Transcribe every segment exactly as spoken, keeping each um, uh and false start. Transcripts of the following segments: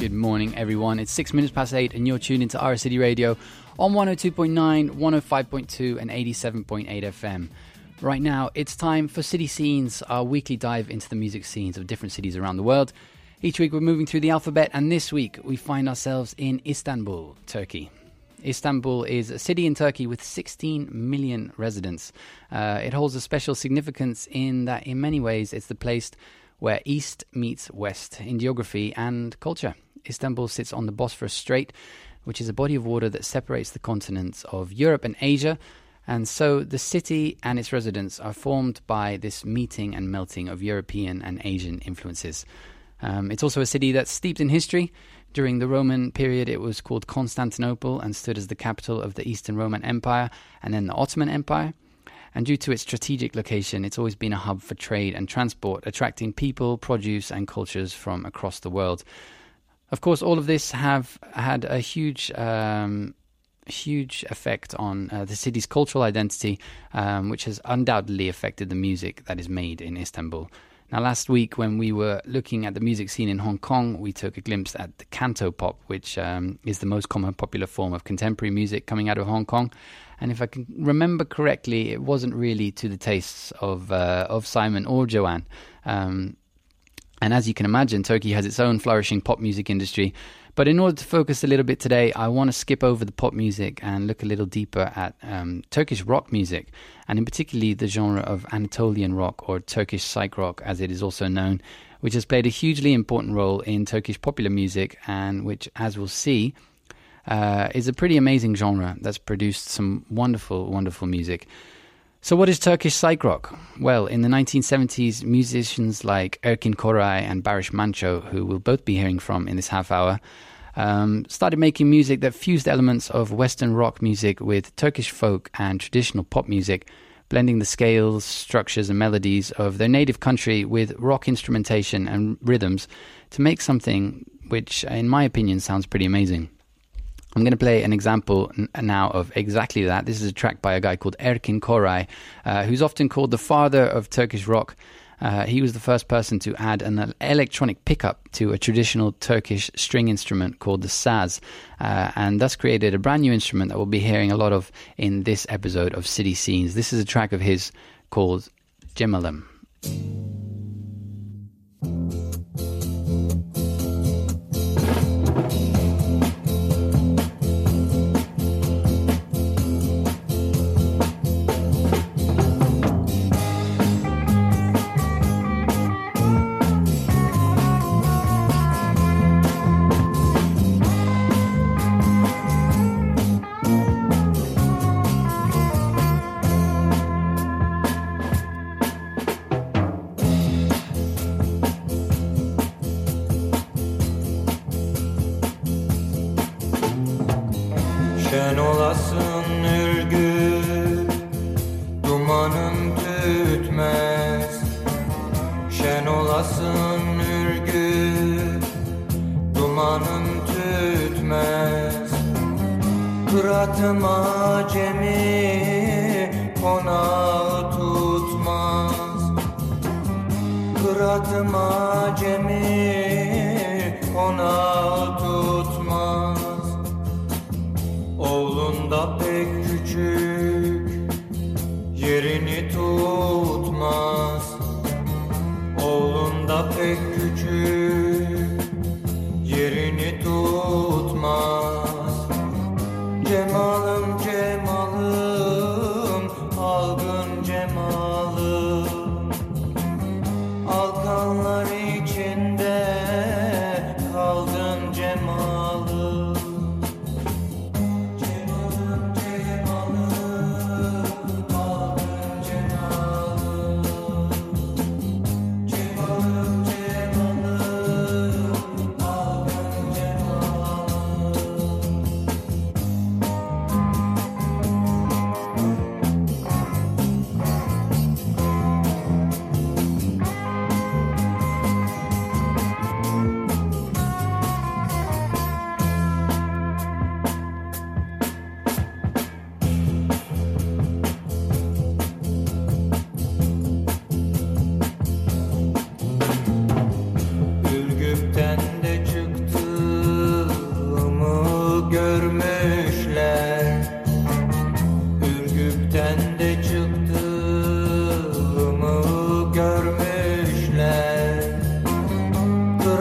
Good morning, everyone. It's six minutes past eight, and you're tuned into Ara City Radio on one oh two point nine, one oh five point two, and eighty-seven point eight F M. Right now, it's time for City Scenes, our weekly dive into the music scenes of different cities around the world. Each week, we're moving through the alphabet, and this week, we find ourselves in Istanbul, Turkey. Istanbul is a city in Turkey with sixteen million residents. Uh, it holds a special significance in that, in many ways, it's the place where East meets West in geography and culture. Istanbul sits on the Bosphorus Strait, which is a body of water that separates the continents of Europe and Asia, and so the city and its residents are formed by this meeting and melting of European and Asian influences. Um, it's also a city that's steeped in history. During the Roman period, it was called Constantinople and stood as the capital of the Eastern Roman Empire and then the Ottoman Empire. And due to its strategic location, it's always been a hub for trade and transport, attracting people, produce and cultures from across the world. Of course, all of this have had a huge um, huge effect on uh, the city's cultural identity, um, which has undoubtedly affected the music that is made in Istanbul. Now, last week when we were looking at the music scene in Hong Kong, we took a glimpse at the cantopop, which um, is the most common popular form of contemporary music coming out of Hong Kong. And if I can remember correctly, it wasn't really to the tastes of uh, of Simon or Joanne. Um, and as you can imagine, Turkey has its own flourishing pop music industry. But in order to focus a little bit today, I want to skip over the pop music and look a little deeper at um, Turkish rock music, and in particular the genre of Anatolian rock, or Turkish psych rock as it is also known, which has played a hugely important role in Turkish popular music and which, as we'll see, uh, is a pretty amazing genre that's produced some wonderful, wonderful music. So what is Turkish psych rock? Well, in the nineteen seventies, musicians like Erkin Koray and Barış Manço, who we'll both be hearing from in this half hour, um, started making music that fused elements of Western rock music with Turkish folk and traditional pop music, blending the scales, structures and melodies of their native country with rock instrumentation and rhythms to make something which, in my opinion, sounds pretty amazing. I'm going to play an example now of exactly that. This is a track by a guy called Erkin Koray, uh, who's often called the father of Turkish rock. Uh, he was the first person to add an electronic pickup to a traditional Turkish string instrument called the saz, uh, and thus created a brand new instrument that we'll be hearing a lot of in this episode of City Scenes. This is a track of his called Cemalem. Alkanlar için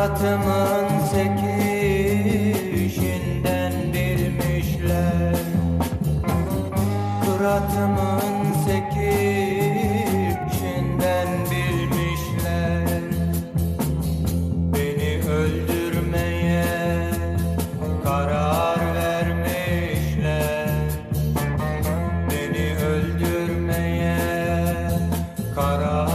hayatımın sekişinden bilmişler. Kuratımın sekişinden bilmişler. Beni öldürmeye karar vermişler. Beni öldürmeye karar.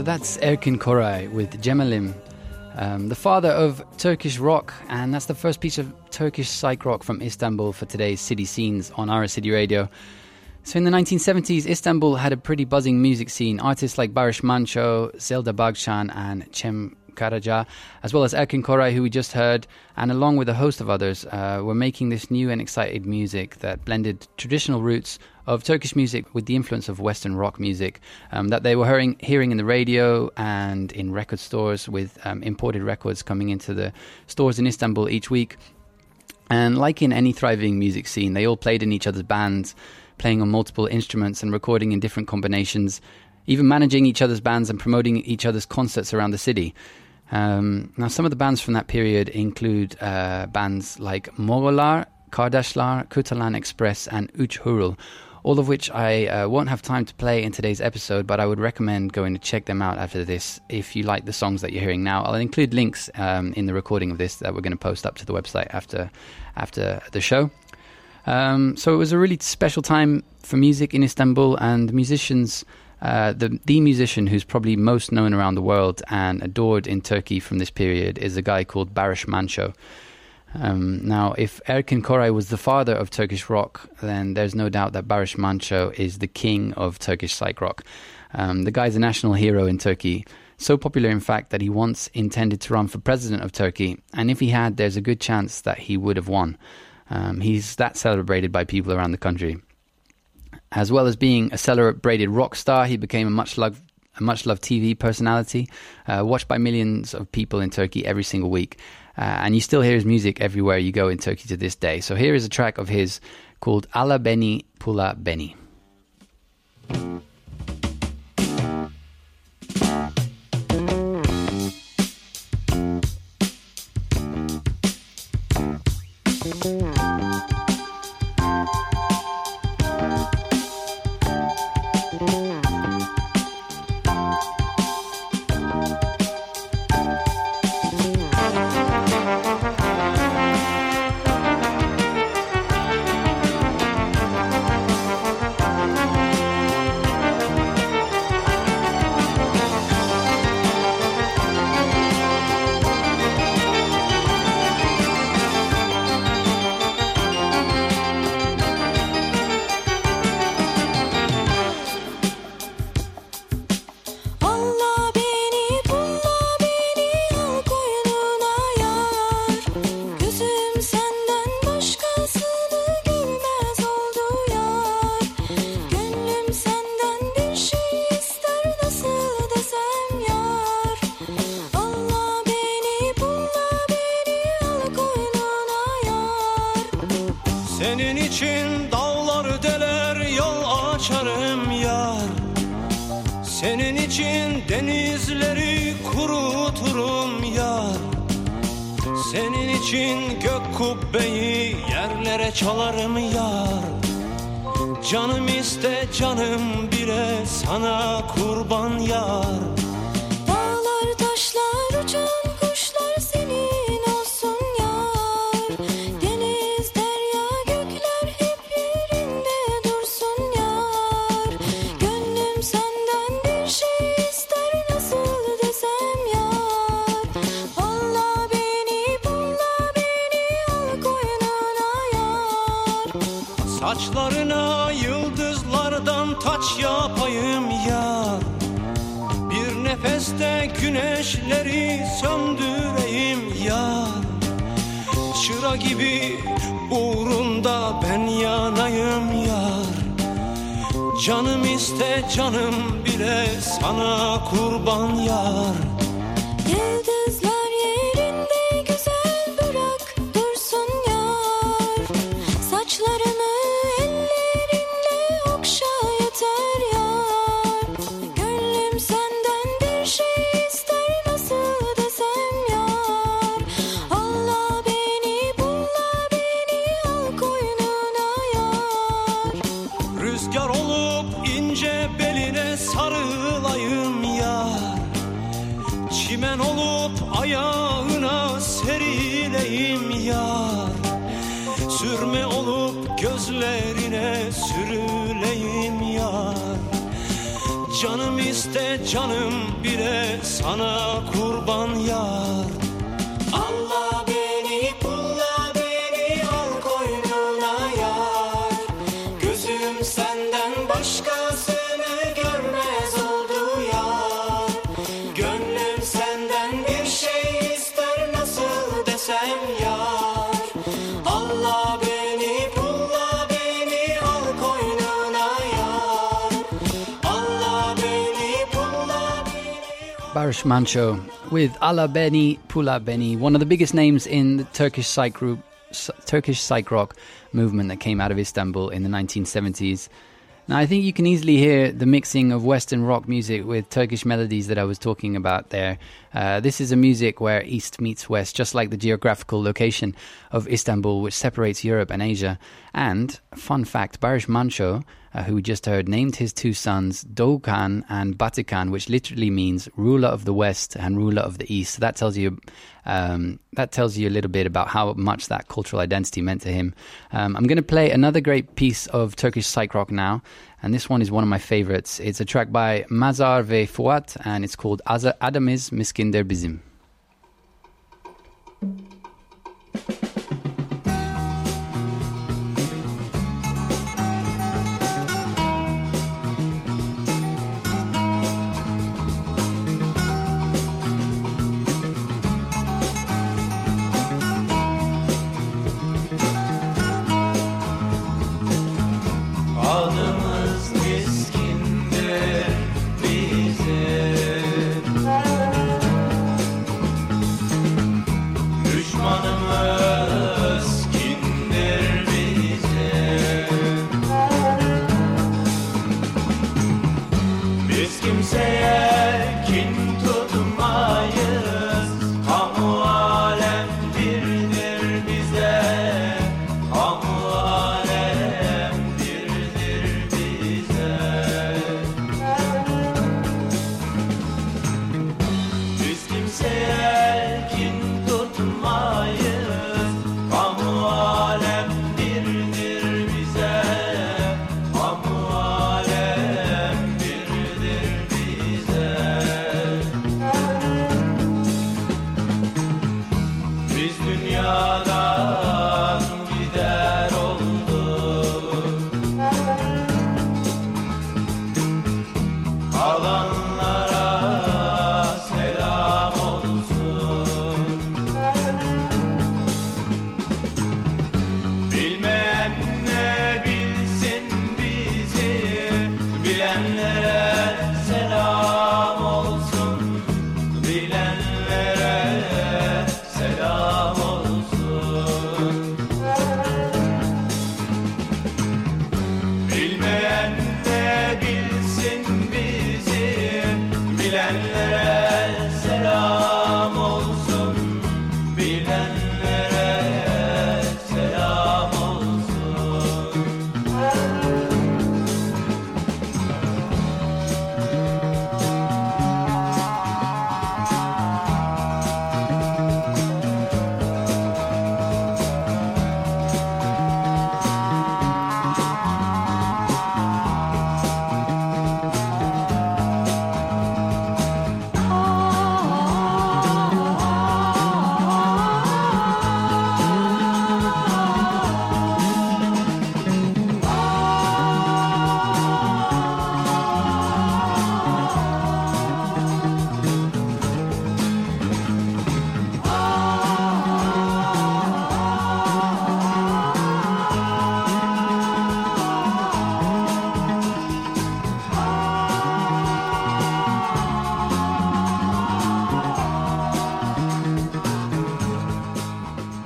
So that's Erkin Koray with Cemalim, um, the father of Turkish rock, and that's the first piece of Turkish psych rock from Istanbul for today's City Scenes on Ara City Radio. So in the nineteen seventies, Istanbul had a pretty buzzing music scene. Artists like Barış Manço, Selda Bağcan and Cem Karaja, as well as Erkin Koray, who we just heard, and along with a host of others, uh, were making this new and exciting music that blended traditional roots of Turkish music with the influence of Western rock music um, that they were hearing, hearing in the radio and in record stores, with um, imported records coming into the stores in Istanbul each week. And like in any thriving music scene, they all played in each other's bands, playing on multiple instruments and recording in different combinations, even managing each other's bands and promoting each other's concerts around the city. Um, now, some of the bands from that period include uh, bands like Mogollar, Kardashlar, Kutalan Express and Uç Hurul, all of which I uh, won't have time to play in today's episode, but I would recommend going to check them out after this if you like the songs that you're hearing now. I'll include links um, in the recording of this that we're going to post up to the website after after the show. Um, so it was a really special time for music in Istanbul, and musicians, uh, the, the musician who's probably most known around the world and adored in Turkey from this period is a guy called Barış Manço. Um, now, if Erkin Koray was the father of Turkish rock, then there's no doubt that Barış Manço is the king of Turkish psych rock. Um, the guy's a national hero in Turkey, so popular, in fact, that he once intended to run for president of Turkey, and if he had, there's a good chance that he would have won. Um, he's that celebrated by people around the country. As well as being a celebrated rock star, he became a much-loved a much-loved T V personality, uh, watched by millions of people in Turkey every single week. Uh, and you still hear his music everywhere you go in Turkey to this day. So here is a track of his called Ala Beni Pula Beni. Saçlarına yıldızlardan taç yapayım ya, bir nefeste güneşleri söndüreyim ya, çıra gibi uğrunda ben yanayım ya, canım iste canım bile sana kurban yar. Canım iste canım bile sana kurban yar. Allah beni pulla beni al koynuna yar. Gözüm senden başkasını görmez oldu yar. Gönlüm senden bir şey ister nasıl desem yar. Allah beni pulla beni al koynuna yar. Barış Manço with Ala Beni Pula Beni, one of the biggest names in the Turkish psych group, Turkish psych rock movement that came out of Istanbul in the nineteen seventies. Now, I think you can easily hear the mixing of Western rock music with Turkish melodies that I was talking about there. Uh, this is a music where East meets West, just like the geographical location of Istanbul, which separates Europe and Asia. And, fun fact, Barış Manço, uh, who we just heard, named his two sons Doğukan and Batıkan, which literally means ruler of the West and ruler of the East. So that tells you um, that tells you a little bit about how much that cultural identity meant to him. Um, I'm going to play another great piece of Turkish psych rock now, and this one is one of my favorites. It's a track by Mazhar ve Fuat, and it's called Adamız Miskindir Bizim.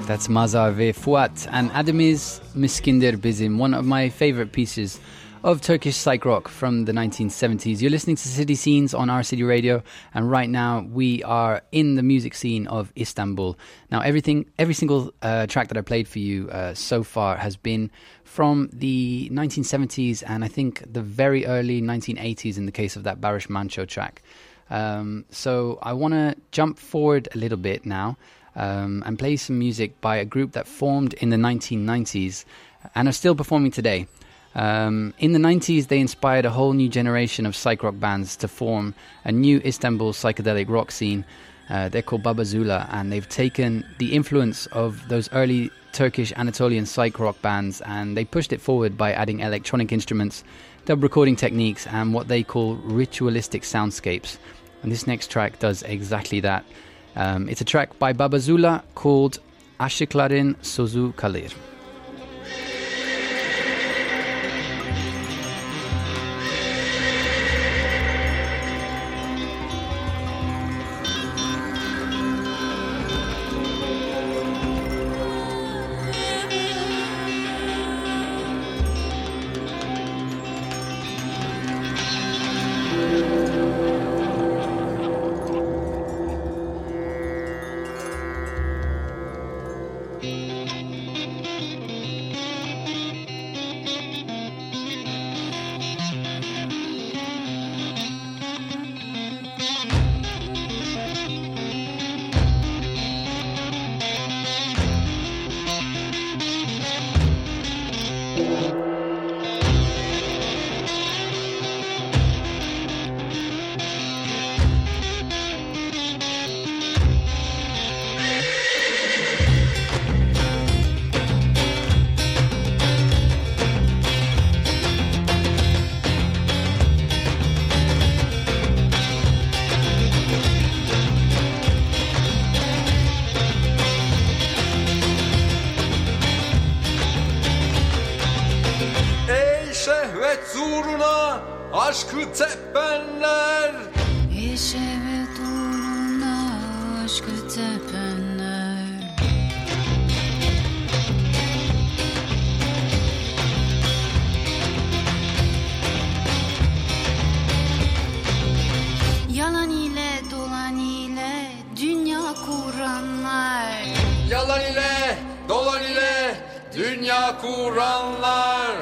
That's Mazhar ve Fuat and Adamız Miskindir Bizim, one of my favorite pieces of Turkish psych rock from the nineteen seventies. You're listening to City Scenes on our City Radio, and right now we are in the music scene of Istanbul. Now, everything, every single uh, track that I played for you uh, so far has been from the nineteen seventies and I think the very early nineteen eighties in the case of that Barış Manço track. Um, so I want to jump forward a little bit now. Um, and play some music by a group that formed in the nineteen nineties and are still performing today. Um, in the nineties, they inspired a whole new generation of psych rock bands to form a new Istanbul psychedelic rock scene. Uh, they're called Babazula, and they've taken the influence of those early Turkish Anatolian psych rock bands and they pushed it forward by adding electronic instruments, dub recording techniques, and what they call ritualistic soundscapes. And this next track does exactly that. Um, it's a track by Babazula called Aşıkların Sözü Kalır. Thank you. şehvet uğruna aşkı tepenler. Bir şehvet uğruna aşkı tepenler. Yalan ile dolan ile dünya kuranlar. Yalan ile dolan ile dünya kuranlar.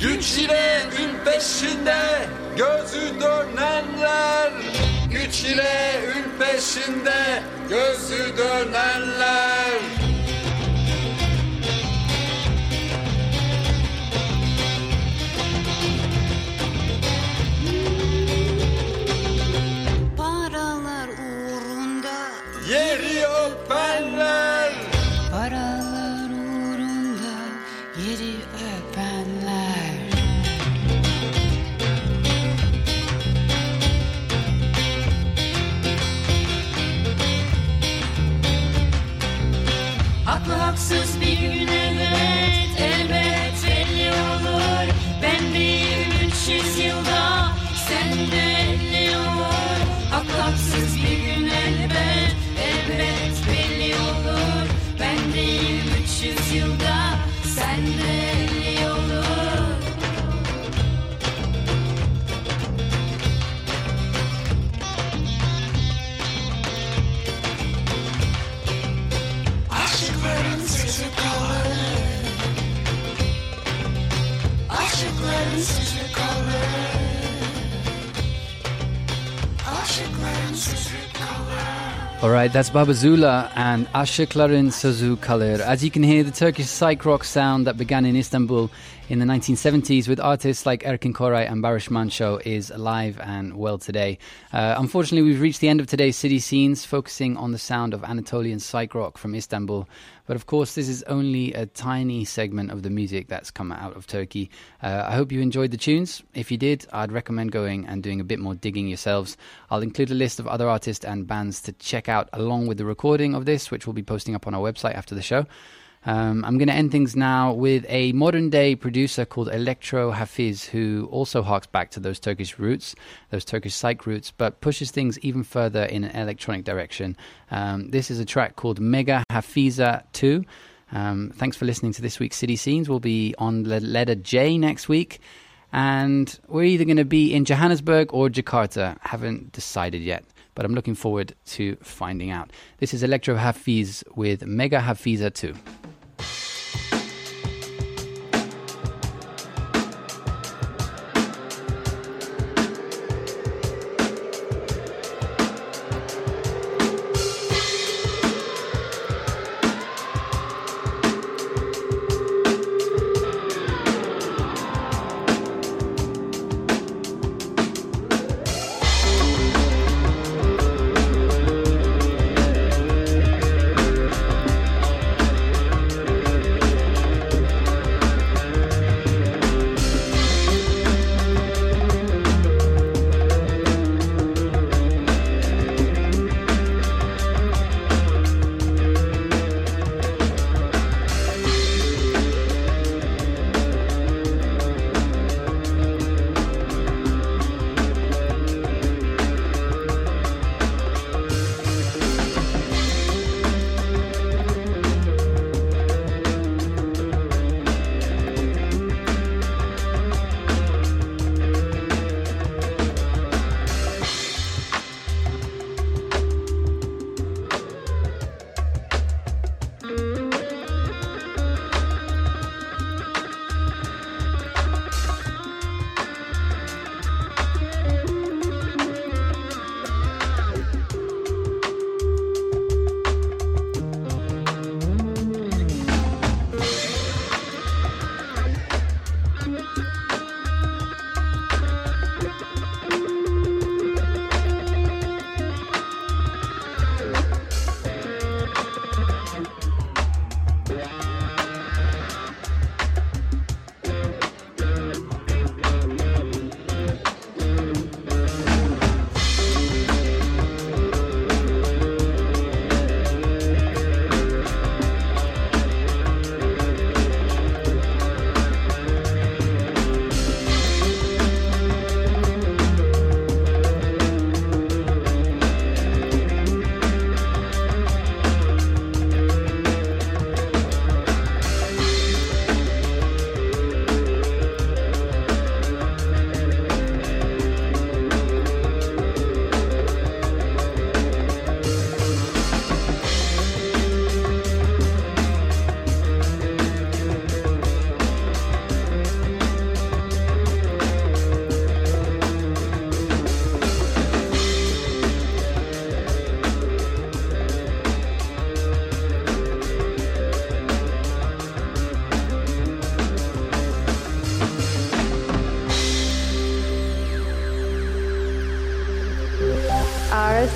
Güç ile ün peşinde gözü dönenler. Güç ile ün peşinde gözü dönenler. Paralar uğrunda yeri öpenler. Paralar uğrunda yeri öpenler. Haklı haksız bir gün elbet, elbet belli olur. Ben deyim üç yüz yılda, sen de elli olur. Haklı haksız bir gün elbet, elbet belli olur. Ben deyim üç yüz yılda, sen de elli olur. Aşıkların sözü kalır. Aşıkların sözü kalır. Aşıkların sözü kalır. All right, that's Babazula and Aşıkların sözü kalır. As you can hear, the Turkish psych rock sound that began in Istanbul in the nineteen seventies with artists like Erkin Koray and Barış Manço is alive and well today. Uh, unfortunately, we've reached the end of today's City Scenes, focusing on the sound of Anatolian psych rock from Istanbul. But of course, this is only a tiny segment of the music that's come out of Turkey. Uh, I hope you enjoyed the tunes. If you did, I'd recommend going and doing a bit more digging yourselves. I'll include a list of other artists and bands to check out along with the recording of this, which we'll be posting up on our website after the show. Um, I'm going to end things now with a modern-day producer called Electro Hafiz, who also harks back to those Turkish roots, those Turkish psych roots, but pushes things even further in an electronic direction. Um, this is a track called Mega Hafiza two. Um, thanks for listening to this week's City Scenes. We'll be on the letter J next week, and we're either going to be in Johannesburg or Jakarta. Haven't decided yet, but I'm looking forward to finding out. This is Electro Hafiz with Mega Hafiza two.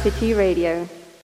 City Radio.